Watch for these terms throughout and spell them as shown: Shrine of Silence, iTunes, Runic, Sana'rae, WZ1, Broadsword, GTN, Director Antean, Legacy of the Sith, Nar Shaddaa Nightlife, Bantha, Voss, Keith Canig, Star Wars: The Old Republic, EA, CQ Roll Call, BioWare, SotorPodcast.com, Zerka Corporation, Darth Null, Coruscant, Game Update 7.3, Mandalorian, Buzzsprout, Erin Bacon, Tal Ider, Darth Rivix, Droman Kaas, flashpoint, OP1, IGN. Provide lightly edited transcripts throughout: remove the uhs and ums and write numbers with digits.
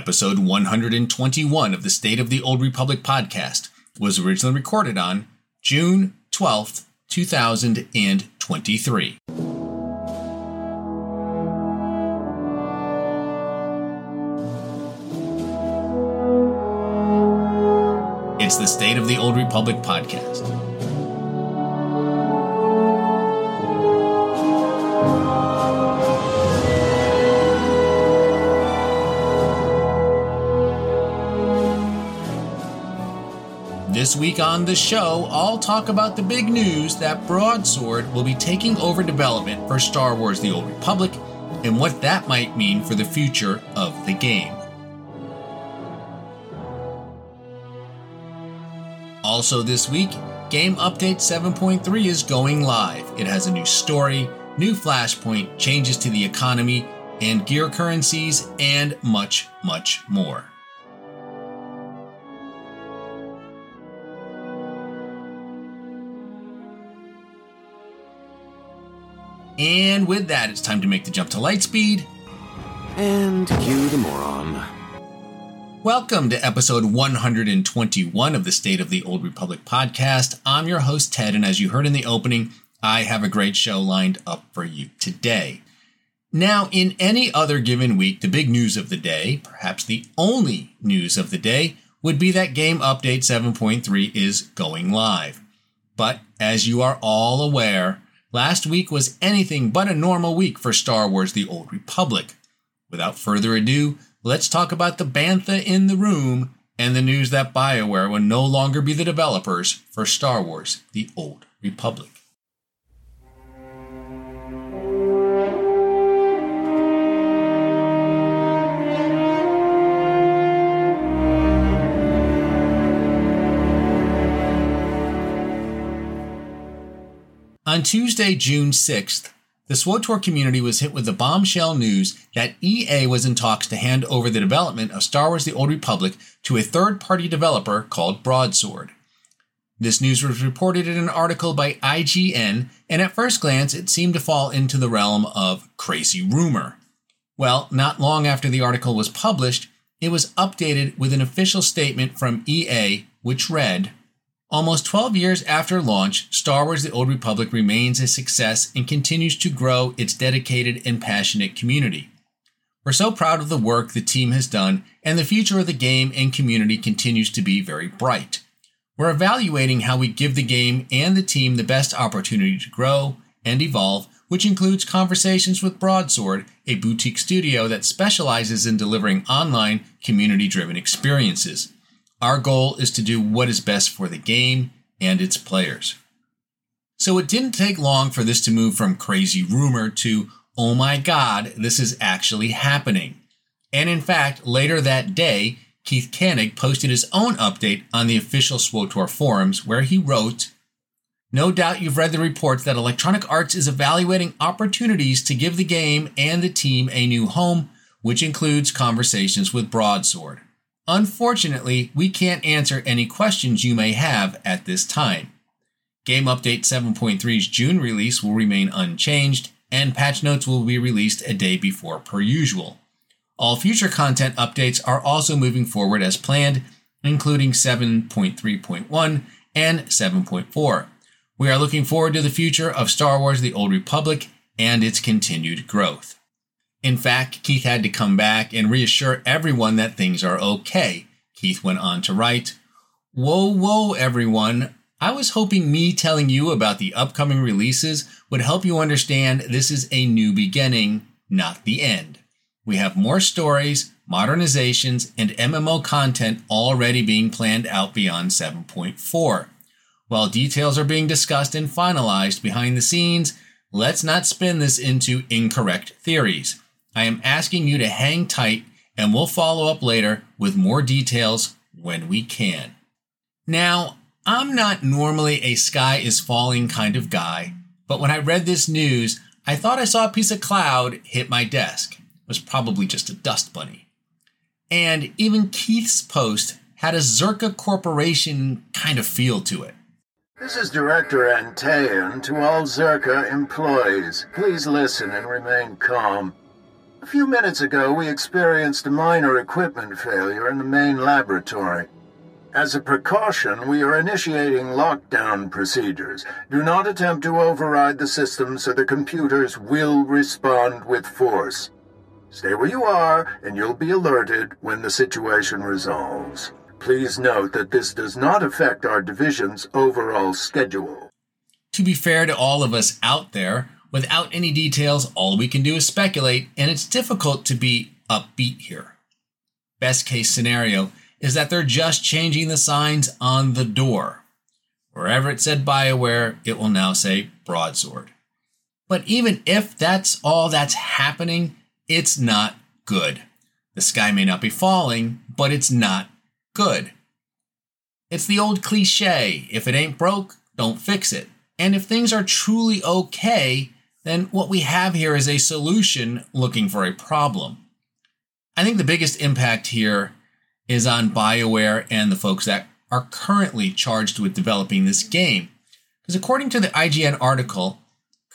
Episode 121 of the State of the Old Republic podcast was originally recorded on June 12th, 2023. It's the State of the Old Republic podcast. This week on the show, I'll talk about the big news that Broadsword will be taking over development for Star Wars: The Old Republic and what that might mean for the future of the game. Also this week, Game Update 7.3 is going live. It has a new story, new flashpoint, changes to the economy, and gear currencies, and much, much more. And with that, it's time to make the jump to lightspeed. And cue the moron. Welcome to episode 121 of the State of the Old Republic podcast. I'm your host, Ted, and as you heard in the opening, I have a great show lined up for you today. Now, in any other given week, the big news of the day, perhaps the only news of the day, would be that Game Update 7.3 is going live. But as you are all aware, last week was anything but a normal week for Star Wars: The Old Republic. Without further ado, let's talk about the Bantha in the room and the news that BioWare will no longer be the developers for Star Wars: The Old Republic. On Tuesday, June 6th, the SWOTOR community was hit with the bombshell news that EA was in talks to hand over the development of Star Wars: The Old Republic to a third-party developer called Broadsword. This news was reported in an article by IGN, and at first glance, it seemed to fall into the realm of crazy rumor. Well, not long after the article was published, it was updated with an official statement from EA, which read, "Almost 12 years after launch, Star Wars: The Old Republic remains a success and continues to grow its dedicated and passionate community. We're so proud of the work the team has done, and the future of the game and community continues to be very bright. We're evaluating how we give the game and the team the best opportunity to grow and evolve, which includes conversations with Broadsword, a boutique studio that specializes in delivering online, community-driven experiences. Our goal is to do what is best for the game and its players." So it didn't take long for this to move from crazy rumor to, oh my god, this is actually happening. And in fact, later that day, Keith Canig posted his own update on the official SWOTOR forums where he wrote, "No doubt you've read the reports that Electronic Arts is evaluating opportunities to give the game and the team a new home, which includes conversations with Broadsword. Unfortunately, we can't answer any questions you may have at this time. Game Update 7.3's June release will remain unchanged, and patch notes will be released a day before per usual. All future content updates are also moving forward as planned, including 7.3.1 and 7.4. We are looking forward to the future of Star Wars: The Old Republic and its continued growth." In fact, Keith had to come back and reassure everyone that things are okay. Keith went on to write, "Whoa, whoa, everyone. I was hoping me telling you about the upcoming releases would help you understand this is a new beginning, not the end. We have more stories, modernizations, and MMO content already being planned out beyond 7.4. While details are being discussed and finalized behind the scenes, let's not spin this into incorrect theories. I am asking you to hang tight, and we'll follow up later with more details when we can." Now, I'm not normally a sky is falling kind of guy, but when I read this news, I thought I saw a piece of cloud hit my desk. It was probably just a dust bunny. And even Keith's post had a Zerka Corporation kind of feel to it. "This is Director Antean to all Zerka employees. Please listen and remain calm. A few minutes ago, we experienced a minor equipment failure in the main laboratory. As a precaution, we are initiating lockdown procedures. Do not attempt to override the system, so the computers will respond with force. Stay where you are, and you'll be alerted when the situation resolves. Please note that this does not affect our division's overall schedule. To be fair to all of us out there, without any details, all we can do is speculate, and it's difficult to be upbeat here. Best case scenario is that they're just changing the signs on the door. Wherever it said BioWare, it will now say Broadsword. But even if that's all that's happening, it's not good. The sky may not be falling, but it's not good. It's the old cliche, if it ain't broke, don't fix it. And if things are truly okay, then what we have here is a solution looking for a problem. I think the biggest impact here is on BioWare and the folks that are currently charged with developing this game. Because according to the IGN article,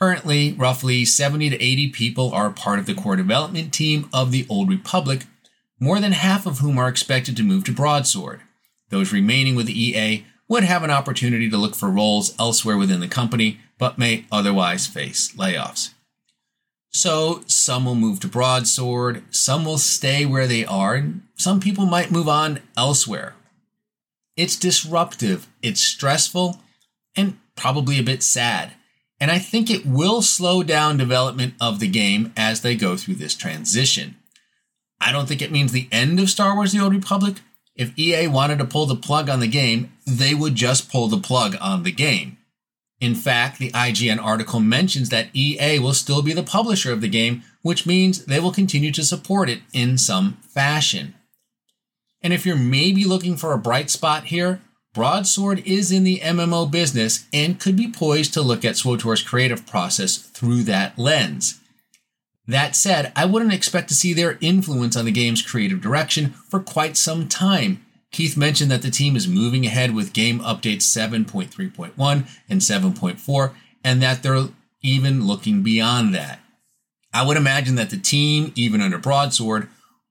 currently roughly 70 to 80 people are part of the core development team of the Old Republic, more than half of whom are expected to move to Broadsword. Those remaining with EA would have an opportunity to look for roles elsewhere within the company, but may otherwise face layoffs. So some will move to Broadsword, some will stay where they are, and some people might move on elsewhere. It's disruptive, it's stressful, and probably a bit sad. And I think it will slow down development of the game as they go through this transition. I don't think it means the end of Star Wars: The Old Republic. If EA wanted to pull the plug on the game, they would just pull the plug on the game. In fact, the IGN article mentions that EA will still be the publisher of the game, which means they will continue to support it in some fashion. And if you're maybe looking for a bright spot here, Broadsword is in the MMO business and could be poised to look at SWOTOR's creative process through that lens. That said, I wouldn't expect to see their influence on the game's creative direction for quite some time. Keith mentioned that the team is moving ahead with Game Updates 7.3.1 and 7.4, and that they're even looking beyond that. I would imagine that the team, even under Broadsword,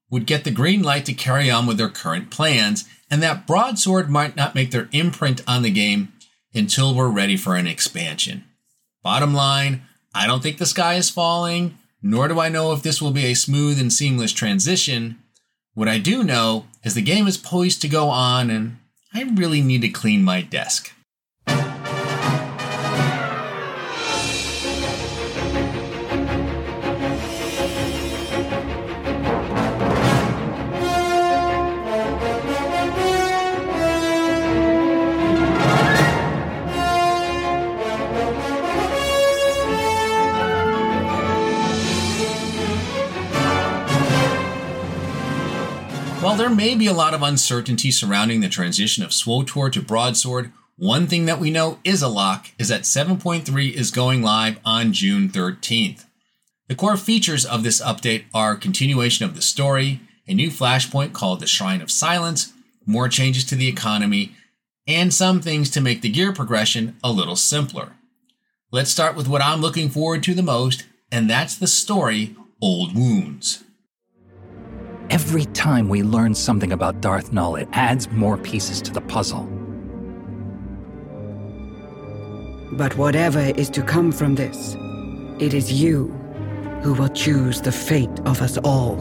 would get the green light to carry on with their current plans, and that Broadsword might not make their imprint on the game until we're ready for an expansion. Bottom line, I don't think the sky is falling, nor do I know if this will be a smooth and seamless transition. What I do know is the game is poised to go on, and I really need to clean my desk. While there may be a lot of uncertainty surrounding the transition of SWOTOR to Broadsword, one thing that we know is a lock is that 7.3 is going live on June 13th. The core features of this update are continuation of the story, a new flashpoint called the Shrine of Silence, more changes to the economy, and some things to make the gear progression a little simpler. Let's start with what I'm looking forward to the most, and that's the story, Old Wounds. Every time we learn something about Darth Null, it adds more pieces to the puzzle. But whatever is to come from this, it is you who will choose the fate of us all.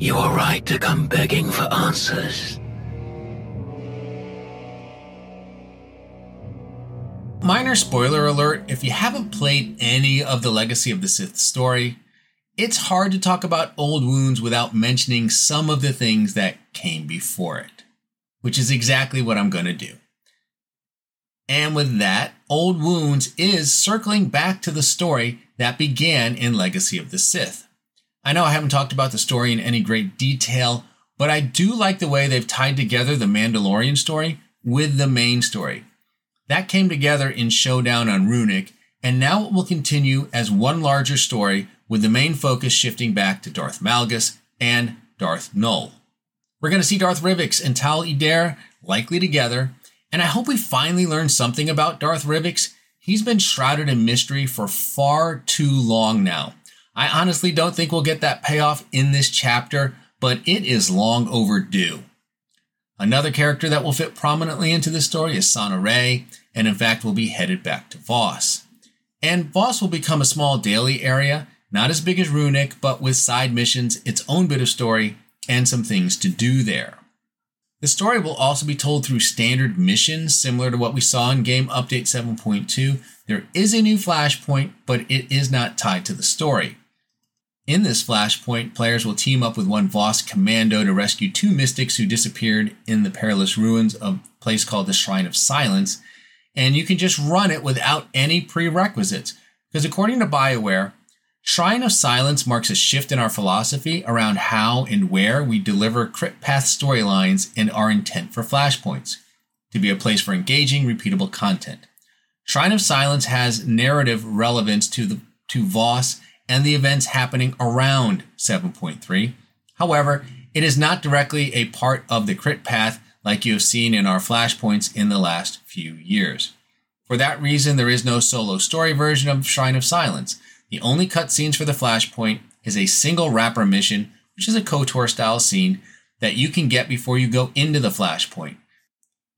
You are right to come begging for answers. Minor spoiler alert, if you haven't played any of the Legacy of the Sith story, it's hard to talk about Old Wounds without mentioning some of the things that came before it, which is exactly what I'm going to do. And with that, Old Wounds is circling back to the story that began in Legacy of the Sith. I know I haven't talked about the story in any great detail, but I do like the way they've tied together the Mandalorian story with the main story. That came together in Showdown on Runic, and now it will continue as one larger story with the main focus shifting back to Darth Malgus and Darth Null. We're going to see Darth Rivix and Tal Ider likely together, and I hope we finally learn something about Darth Rivix. He's been shrouded in mystery for far too long now. I honestly don't think we'll get that payoff in this chapter, but it is long overdue. Another character that will fit prominently into the story is Sana'rae, and in fact will be headed back to Voss. And Voss will become a small daily area, not as big as Runic, but with side missions, its own bit of story, and some things to do there. The story will also be told through standard missions, similar to what we saw in Game Update 7.2. There is a new flashpoint, but it is not tied to the story. In this flashpoint, players will team up with one Voss commando to rescue two mystics who disappeared in the perilous ruins of a place called the Shrine of Silence, and you can just run it without any prerequisites, because according to BioWare, Shrine of Silence marks a shift in our philosophy around how and where we deliver Crypt Path storylines and our intent for flashpoints, to be a place for engaging, repeatable content. Shrine of Silence has narrative relevance to Voss and the events happening around 7.3. However, it is not directly a part of the Crypt Path like you have seen in our flashpoints in the last few years. For that reason, there is no solo story version of Shrine of Silence. The only cutscenes for the flashpoint is a single wrapper mission, which is a KOTOR-style scene that you can get before you go into the flashpoint.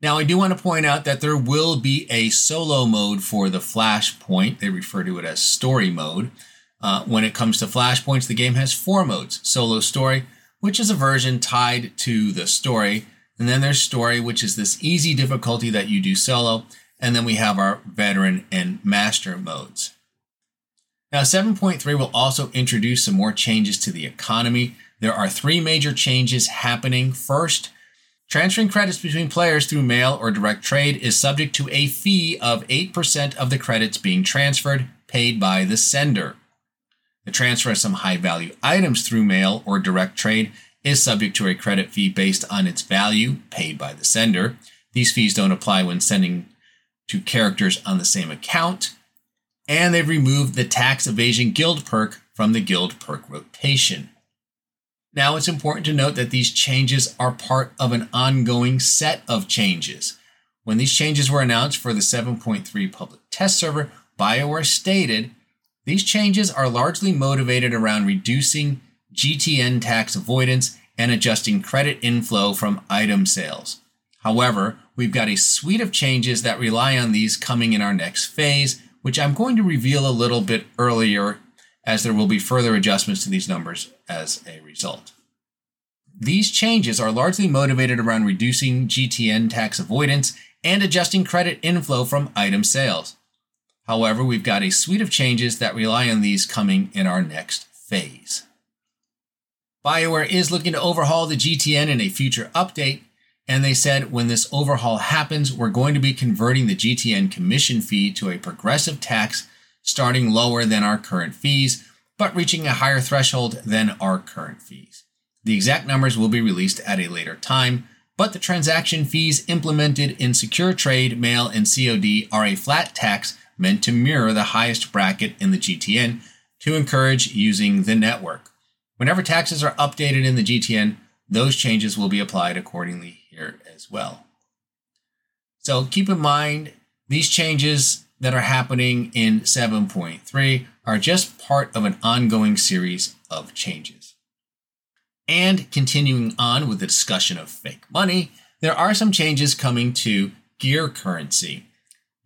Now, I do want to point out that there will be a solo mode for the flashpoint. They refer to it as story mode. When it comes to flashpoints, the game has four modes. Solo story, which is a version tied to the story. And then there's story, which is this easy difficulty that you do solo. And then we have our veteran and master modes. Now, 7.3 will also introduce some more changes to the economy. There are three major changes happening. First, transferring credits between players through mail or direct trade is subject to a fee of 8% of the credits being transferred, paid by the sender. The transfer of some high-value items through mail or direct trade is subject to a credit fee based on its value, paid by the sender. These fees don't apply when sending to characters on the same account. And they've removed the tax evasion guild perk from the guild perk rotation. Now, it's important to note that these changes are part of an ongoing set of changes. When these changes were announced for the 7.3 public test server, BioWare stated, "These changes are largely motivated around reducing GTN tax avoidance and adjusting credit inflow from item sales. However, we've got a suite of changes that rely on these coming in our next phase, which I'm going to reveal a little bit earlier, as there will be further adjustments to these numbers as a result." These changes are largely motivated around reducing GTN tax avoidance and adjusting credit inflow from item sales. However, we've got a suite of changes that rely on these coming in our next phase. BioWare is looking to overhaul the GTN in a future update, and they said when this overhaul happens, we're going to be converting the GTN commission fee to a progressive tax, starting lower than our current fees, but reaching a higher threshold than our current fees. The exact numbers will be released at a later time, but the transaction fees implemented in Secure Trade, Mail, and COD are a flat tax meant to mirror the highest bracket in the GTN to encourage using the network. Whenever taxes are updated in the GTN, those changes will be applied accordingly here as well. So keep in mind, these changes that are happening in 7.3 are just part of an ongoing series of changes. And continuing on with the discussion of fake money, there are some changes coming to gear currency.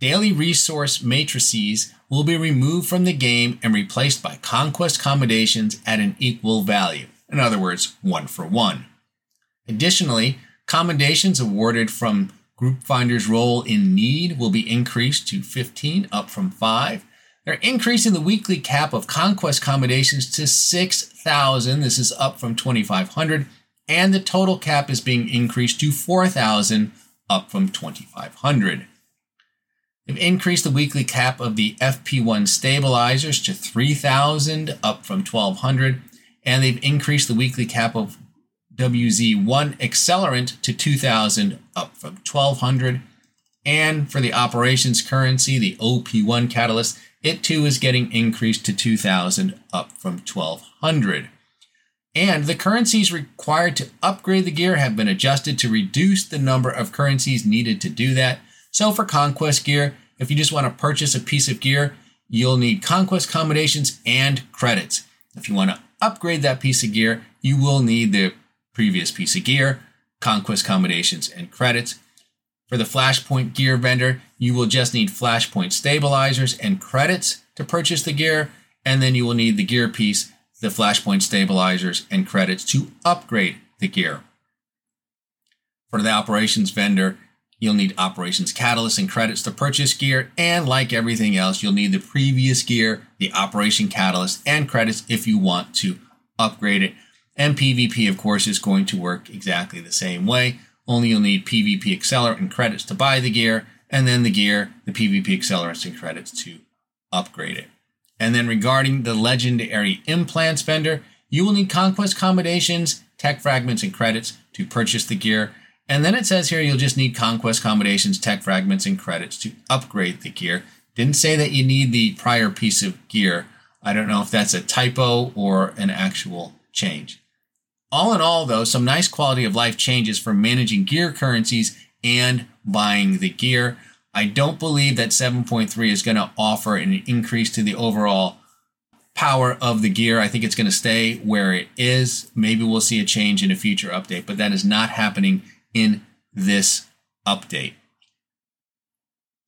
Daily resource matrices will be removed from the game and replaced by conquest combinations at an equal value. In other words, 1-for-1. Additionally, commendations awarded from Group Finder's role in need will be increased to 15, up from 5. They're increasing the weekly cap of conquest commendations to 6,000. This is up from 2,500. And the total cap is being increased to 4,000, up from 2,500. They've increased the weekly cap of the FP1 stabilizers to 3,000, up from 1,200. And they've increased the weekly cap of WZ1 accelerant to 2,000, up from 1,200. And for the operations currency, the OP1 catalyst, it too is getting increased to 2,000, up from 1,200. And the currencies required to upgrade the gear have been adjusted to reduce the number of currencies needed to do that. So for conquest gear, If you just want to purchase a piece of gear, you'll need conquest combinations and credits. If you want to upgrade that piece of gear, you will need the previous piece of gear, conquest combinations, and credits. For the Flashpoint gear vendor, you will just need Flashpoint stabilizers and credits to purchase the gear, and then you will need the gear piece, the Flashpoint stabilizers, and credits to upgrade the gear. For the operations vendor, you'll need operations catalyst and credits to purchase gear, and like everything else, you'll need the previous gear, the operation catalyst, and credits if you want to upgrade it. And PvP, of course, is going to work exactly the same way, only you'll need PvP accelerant and credits to buy the gear, and then the gear, the PvP accelerants and credits to upgrade it. And then regarding the legendary implants vendor, you will need conquest combinations, tech fragments, and credits to purchase the gear. And then it says here you'll just need conquest combinations, tech fragments, and credits to upgrade the gear. Didn't say that you need the prior piece of gear. I don't know if that's a typo or an actual change. All in all, though, some nice quality of life changes for managing gear currencies and buying the gear. I don't believe that 7.3 is going to offer an increase to the overall power of the gear. I think it's going to stay where it is. Maybe we'll see a change in a future update, but that is not happening in this update.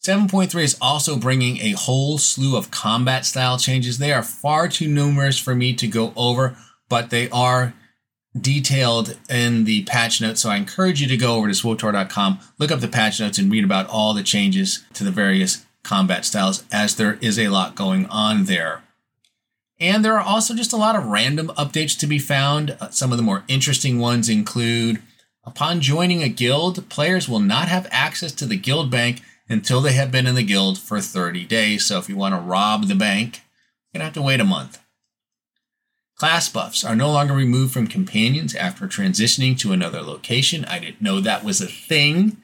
7.3 is also bringing a whole slew of combat style changes. They are far too numerous for me to go over, but they are detailed in the patch notes, so I encourage you to go over to SWOTOR.com, look up the patch notes, and read about all the changes to the various combat styles, as there is a lot going on there. And there are also just a lot of random updates to be found. Some of the more interesting ones include, upon joining a guild, players will not have access to the guild bank until they have been in the guild for 30 days. So if you want to rob the bank, you're going to have to wait a month. Class buffs are no longer removed from companions after transitioning to another location. I didn't know that was a thing.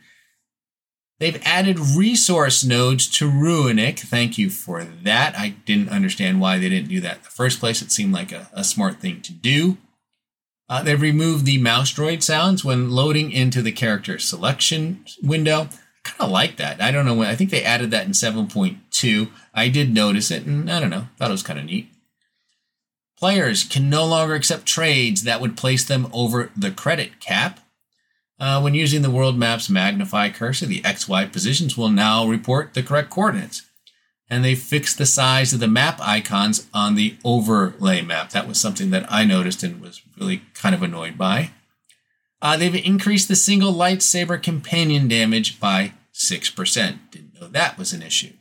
They've added resource nodes to Runic. Thank you for that. I didn't understand why they didn't do that in the first place. It seemed like a smart thing to do. They've removed the mouse droid sounds when loading into the character selection window. I kind of like that. I don't know when. I think they added that in 7.2. I did notice it, and I don't know. Thought it was kind of neat. Players can no longer accept trades that would place them over the credit cap. When using the world map's magnify cursor, the XY positions will now report the correct coordinates. And they fixed the size of the map icons on the overlay map. That was something that I noticed and was really kind of annoyed by. They've increased the single lightsaber companion damage by 6%. Didn't know that was an issue.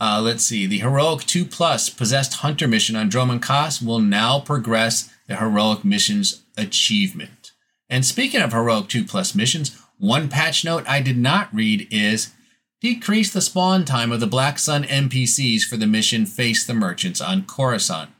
Let's see, the Heroic 2+ Possessed Hunter mission on Droman Kaas will now progress the Heroic Missions achievement. And speaking of Heroic 2+ missions, one patch note I did not read is, decrease the spawn time of the Black Sun NPCs for the mission Face the Merchants on Coruscant.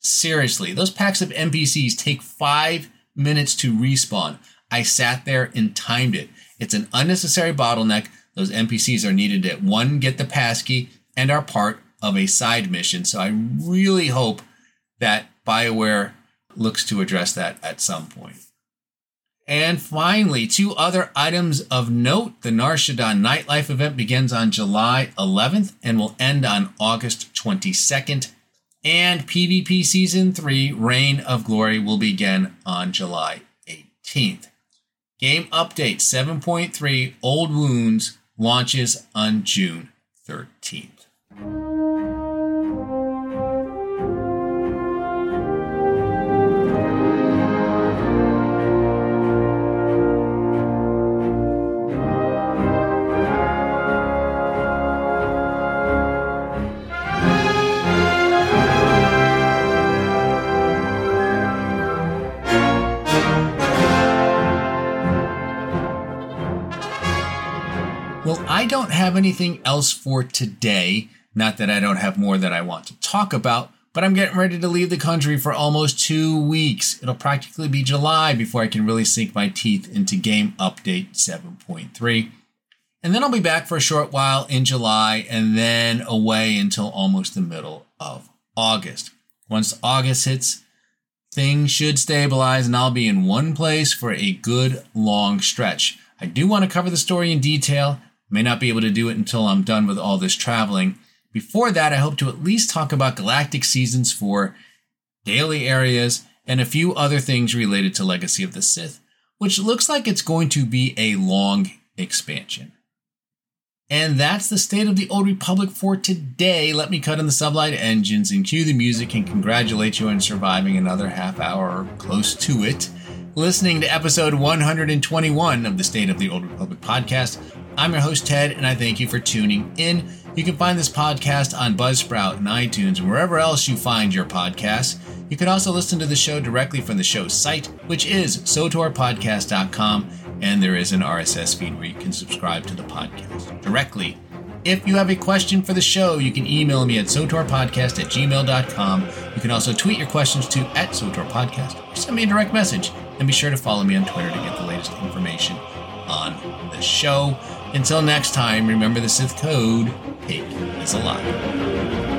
Seriously, those packs of NPCs take 5 minutes to respawn. I sat there and timed it. It's an unnecessary bottleneck. Those NPCs are needed to, one, get the passkey, and are part of a side mission. So I really hope that BioWare looks to address that at some point. And finally, two other items of note. The Nar Shaddaa Nightlife event begins on July 11th and will end on August 22nd. And PvP Season 3, Reign of Glory, will begin on July 18th. Game Update 7.3, Old Wounds, launches on June 13th. Well, I don't have anything else for today. Not that I don't have more that I want to talk about, but I'm getting ready to leave the country for almost 2 weeks. It'll practically be July before I can really sink my teeth into Game Update 7.3. And then I'll be back for a short while in July and then away until almost the middle of August. Once August hits, things should stabilize and I'll be in one place for a good long stretch. I do want to cover the story in detail. May not be able to do it until I'm done with all this traveling. Before that, I hope to at least talk about Galactic Seasons 4, daily areas, and a few other things related to Legacy of the Sith, which looks like it's going to be a long expansion. And that's the State of the Old Republic for today. Let me cut in the sublight engines and cue the music and congratulate you on surviving another half hour or close to it, listening to episode 121 of the State of the Old Republic podcast. I'm your host, Ted, and I thank you for tuning in. You can find this podcast on Buzzsprout and iTunes and wherever else you find your podcasts. You can also listen to the show directly from the show's site, which is SotorPodcast.com, and there is an RSS feed where you can subscribe to the podcast directly. If you have a question for the show, you can email me at SotorPodcast@gmail.com. You can also tweet your questions to @SotorPodcast or send me a direct message. And be sure to follow me on Twitter to get the latest information on the show. Until next time, remember the Sith Code: Hate is alive.